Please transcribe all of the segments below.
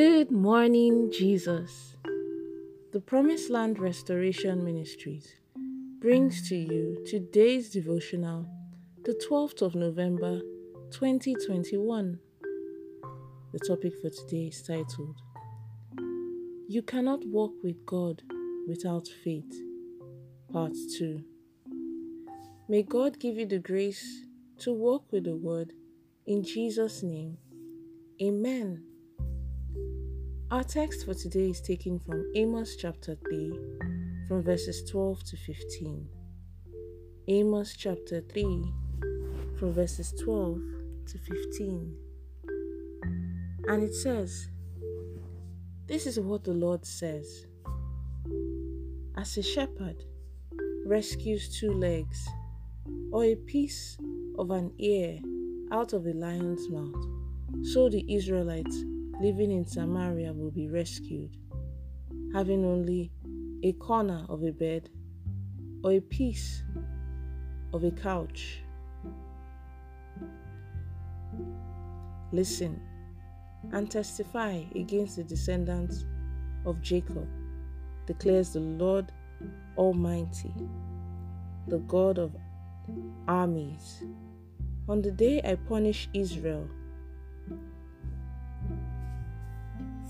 Good morning, Jesus. The Promised Land Restoration Ministries brings to you today's devotional, the 12th of November, 2021. The topic for today is titled, You Cannot Walk with God Without Faith, Part 2. May God give you the grace to walk with the Word in Jesus' name. Amen. Our text for today is taken from Amos chapter 3, from verses 12 to 15. Amos chapter 3, from verses 12 to 15. And it says, This is what the Lord says. As a shepherd rescues two legs or a piece of an ear out of the lion's mouth, so the Israelites living in Samaria will be rescued, having only a corner of a bed or a piece of a couch. Listen and testify against the descendants of Jacob, declares the Lord Almighty, the God of armies. On the day I punish Israel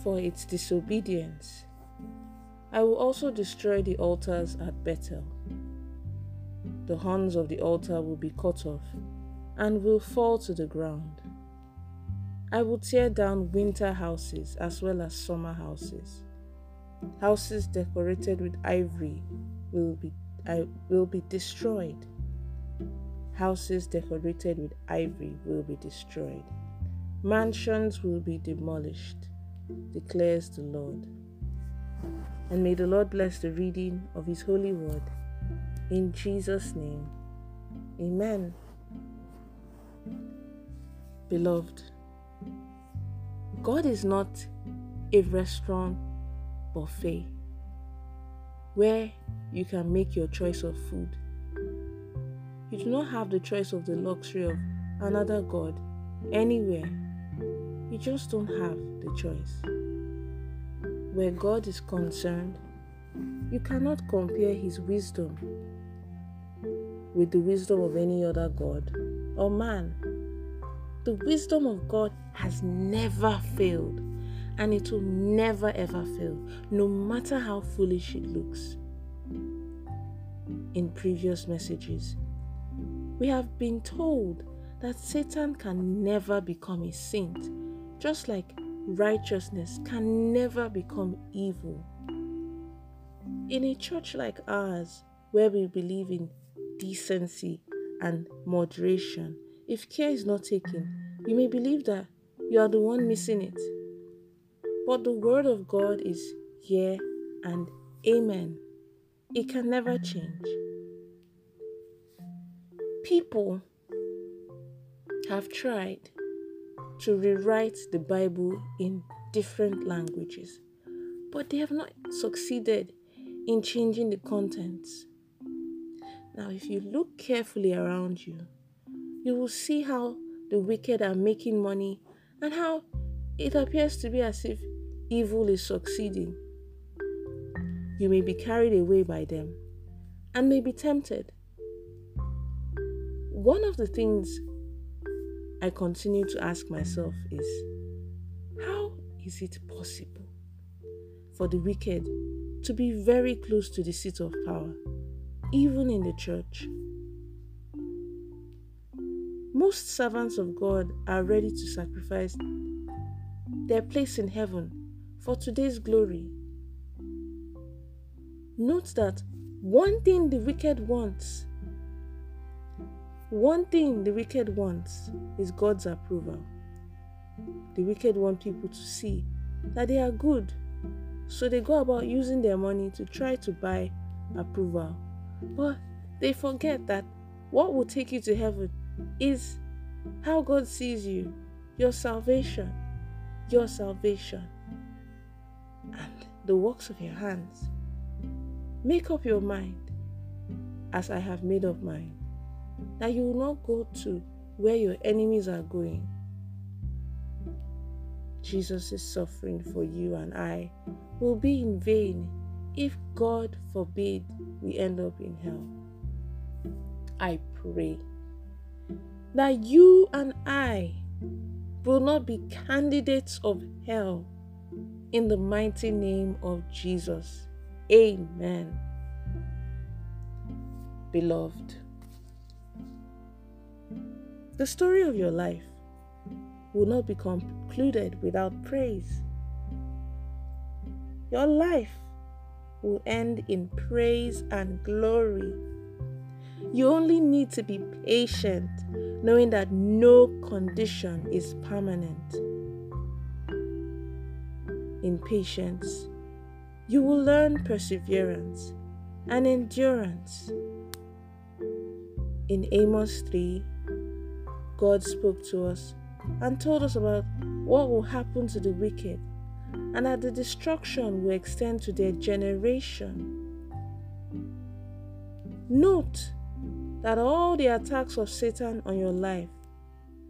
for its disobedience, I will also destroy the altars at Bethel. The horns of the altar will be cut off and will fall to the ground. I will tear down winter houses as well as summer houses. Houses decorated with ivory will be destroyed. Houses decorated with ivory will be destroyed. Mansions will be demolished, declares the Lord. And may the Lord bless the reading of His holy word. In Jesus' name, amen. Beloved, God is not a restaurant buffet where you can make your choice of food. You do not have the choice of the luxury of another God anywhere. You just don't have the choice. Where God is concerned, you cannot compare His wisdom with the wisdom of any other God or man. The wisdom of God has never failed, and it will never ever fail, no matter how foolish it looks. In previous messages, we have been told that Satan can never become a saint, just like righteousness can never become evil. In a church like ours, where we believe in decency and moderation, if care is not taken, you may believe that you are the one missing it. But the word of God is yeah and amen. It can never change. People have tried to rewrite the Bible in different languages, but they have not succeeded in changing the contents. Now, if you look carefully around you, you will see how the wicked are making money and how it appears to be as if evil is succeeding. You may be carried away by them and may be tempted. One of the things I continue to ask myself is, how is it possible for the wicked to be very close to the seat of power, even in the church? Most servants of God are ready to sacrifice their place in heaven for today's glory. Note that one thing the wicked wants is God's approval. The wicked want people to see that they are good, so they go about using their money to try to buy approval. But they forget that what will take you to heaven is how God sees you, your salvation, and the works of your hands. Make up your mind, as I have made up mine, that you will not go to where your enemies are going. Jesus' suffering for you and I will be in vain if, God forbid, we end up in hell. I pray that you and I will not be candidates of hell, in the mighty name of Jesus. Amen. Beloved, the story of your life will not be concluded without praise. Your life will end in praise and glory. You only need to be patient, knowing that no condition is permanent. In patience, you will learn perseverance and endurance. In Amos 3, God spoke to us and told us about what will happen to the wicked, and that the destruction will extend to their generation. Note that all the attacks of Satan on your life,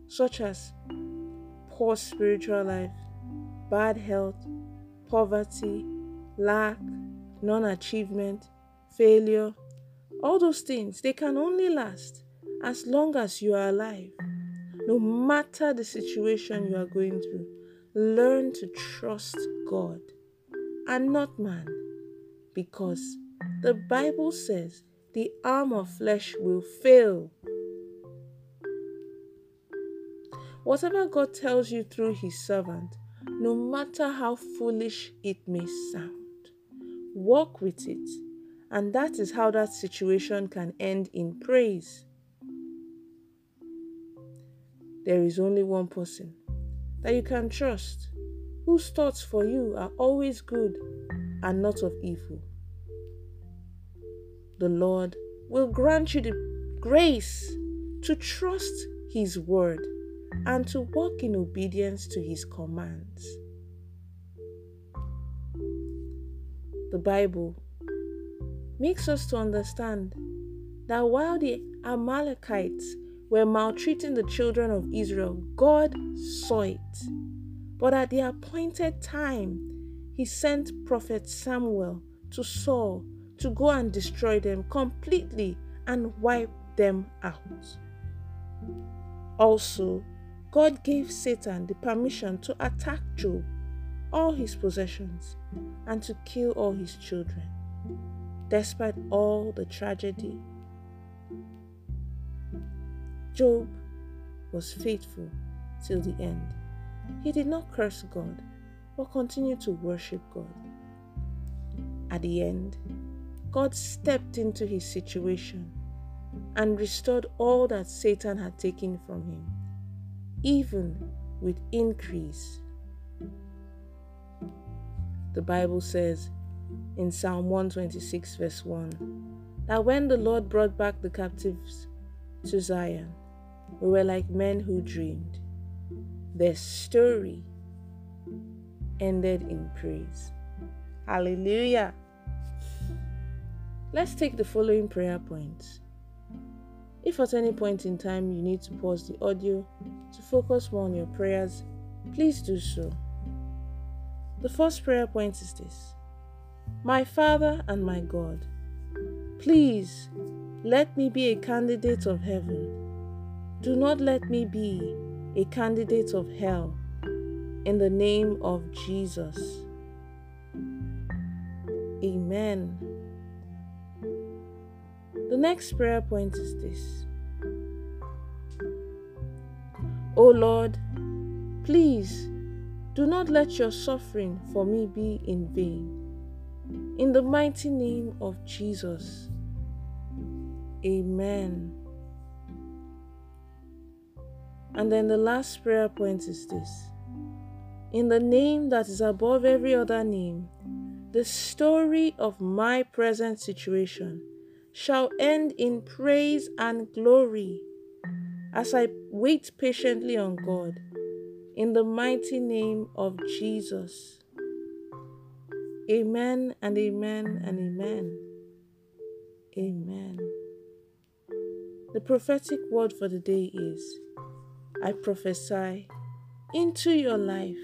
such as poor spiritual life, bad health, poverty, lack, non-achievement, failure, all those things, they can only last as long as you are alive. No matter the situation you are going through, learn to trust God and not man, because the Bible says the arm of flesh will fail. Whatever God tells you through his servant, no matter how foolish it may sound, walk with it, and that is how that situation can end in praise. There is only one person that you can trust, whose thoughts for you are always good and not of evil. The Lord will grant you the grace to trust his word and to walk in obedience to his commands. The Bible makes us to understand that while the Amalekites were maltreating the children of Israel, God saw it. But at the appointed time, he sent prophet Samuel to Saul to go and destroy them completely and wipe them out. Also, God gave Satan the permission to attack Job, all his possessions, and to kill all his children, despite all the tragedy. Job was faithful till the end. He did not curse God, but continued to worship God. At the end, God stepped into his situation and restored all that Satan had taken from him, even with increase. The Bible says in Psalm 126 verse 1 that when the Lord brought back the captives to Zion, we were like men who dreamed. Their story ended in praise. Hallelujah. Let's take the following prayer points. If at any point in time you need to pause the audio to focus more on your prayers, please do so. The first prayer point is this: My Father and my God, please let me be a candidate of heaven. Do not let me be a candidate of hell. In the name of Jesus. Amen. The next prayer point is this: O Lord, please do not let your suffering for me be in vain. In the mighty name of Jesus. Amen. And then the last prayer point is this: In the name that is above every other name, the story of my present situation shall end in praise and glory as I wait patiently on God, in the mighty name of Jesus. Amen and amen and amen. Amen. The prophetic word for the day is: I prophesy into your life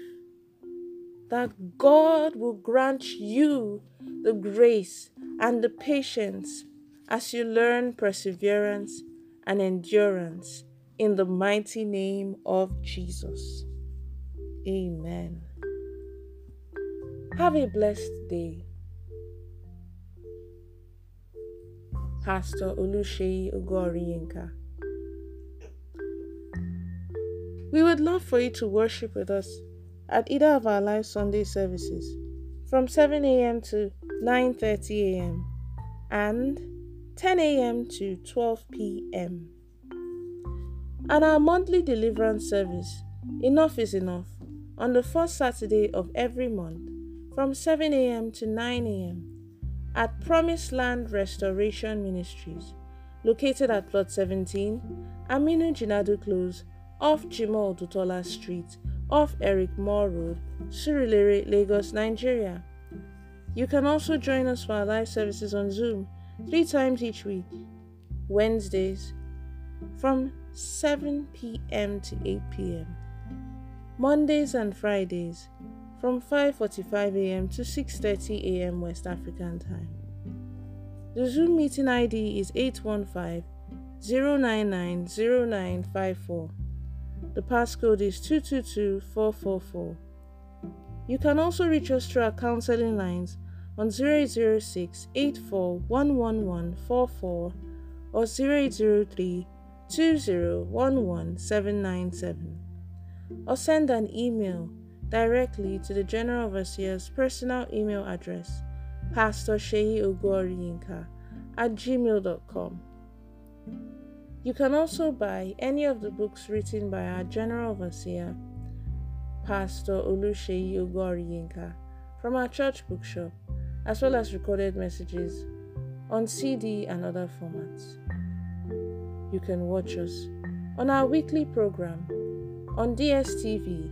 that God will grant you the grace and the patience as you learn perseverance and endurance in the mighty name of Jesus. Amen. Have a blessed day. Pastor Oluseyi Ogoriinka. We would love for you to worship with us at either of our live Sunday services from 7 a.m. to 9:30 a.m. and 10 a.m. to 12 p.m. And our monthly deliverance service, Enough is Enough, on the first Saturday of every month from 7 a.m. to 9 a.m. at Promised Land Restoration Ministries, located at Plot 17, Aminu Jinadu Close, off Jimoh Dutola Street, off Eric Moore Road, Surulere, Lagos, Nigeria. You can also join us for our live services on Zoom 3 times each week, Wednesdays from 7 p.m. to 8 p.m., Mondays and Fridays from 5:45 a.m. to 6:30 a.m. West African Time. The Zoom meeting ID is 815-099-0954. The passcode is 222444. You can also reach us through our counseling lines on 006-8411144 or 003-2011-797, or send an email directly to the General Overseer's personal email address, pastorshehiogoriinka@gmail.com. You can also buy any of the books written by our General Overseer, Pastor Oluseyi Ogoriinka, from our church bookshop, as well as recorded messages on CD and other formats. You can watch us on our weekly program on DSTV,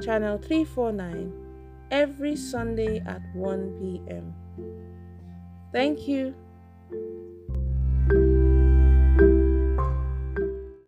Channel 349, every Sunday at 1 p.m. Thank you.